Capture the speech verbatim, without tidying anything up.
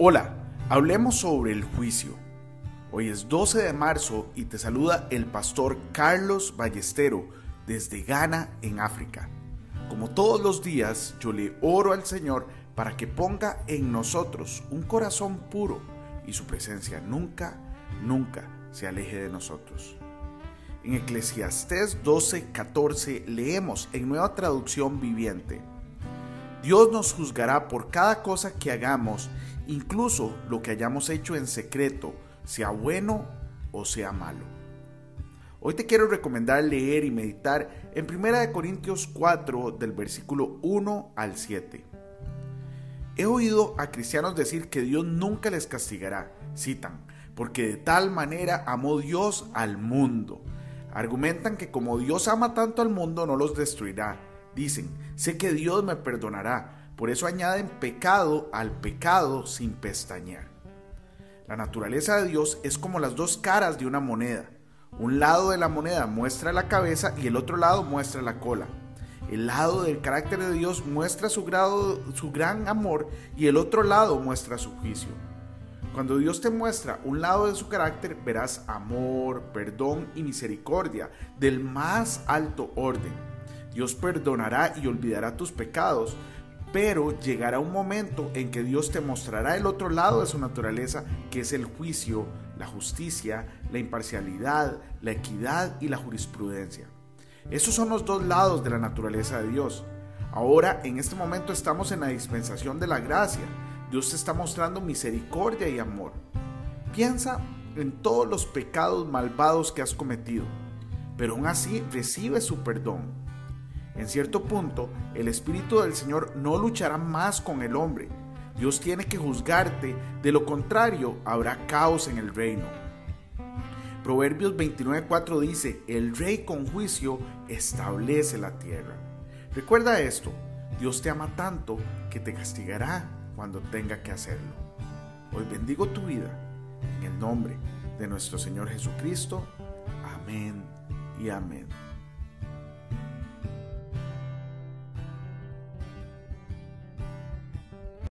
Hola, hablemos sobre el juicio. Hoy es doce de marzo y te saluda el pastor Carlos Ballestero desde Ghana, en África. Como todos los días, yo le oro al Señor para que ponga en nosotros un corazón puro y su presencia nunca, nunca se aleje de nosotros. En Eclesiastés doce catorce leemos en Nueva Traducción Viviente: Dios nos juzgará por cada cosa que hagamos, incluso lo que hayamos hecho en secreto, sea bueno o sea malo. Hoy te quiero recomendar leer y meditar en primera de Corintios cuatro del versículo uno al siete. He oído a cristianos decir que Dios nunca les castigará, citan, porque de tal manera amó Dios al mundo. Argumentan que como Dios ama tanto al mundo, no los destruirá. Dicen, sé que Dios me perdonará, por eso añaden pecado al pecado sin pestañear. La naturaleza de Dios es como las dos caras de una moneda. Un lado de la moneda muestra la cabeza y el otro lado muestra la cola. El lado del carácter de Dios muestra su, grado, su gran amor y el otro lado muestra su juicio. Cuando Dios te muestra un lado de su carácter, verás amor, perdón y misericordia del más alto orden. Dios perdonará y olvidará tus pecados, pero llegará un momento en que Dios te mostrará el otro lado de su naturaleza, que es el juicio, la justicia, la imparcialidad, la equidad y la jurisprudencia. Esos son los dos lados de la naturaleza de Dios. Ahora, en este momento estamos en la dispensación de la gracia. Dios te está mostrando misericordia y amor. Piensa en todos los pecados malvados que has cometido, pero aún así recibe su perdón. En cierto punto, el Espíritu del Señor no luchará más con el hombre. Dios tiene que juzgarte, de lo contrario habrá caos en el reino. Proverbios veintinueve cuatro dice: el rey con juicio establece la tierra. Recuerda esto: Dios te ama tanto que te castigará cuando tenga que hacerlo. Hoy bendigo tu vida, en el nombre de nuestro Señor Jesucristo. Amén y amén.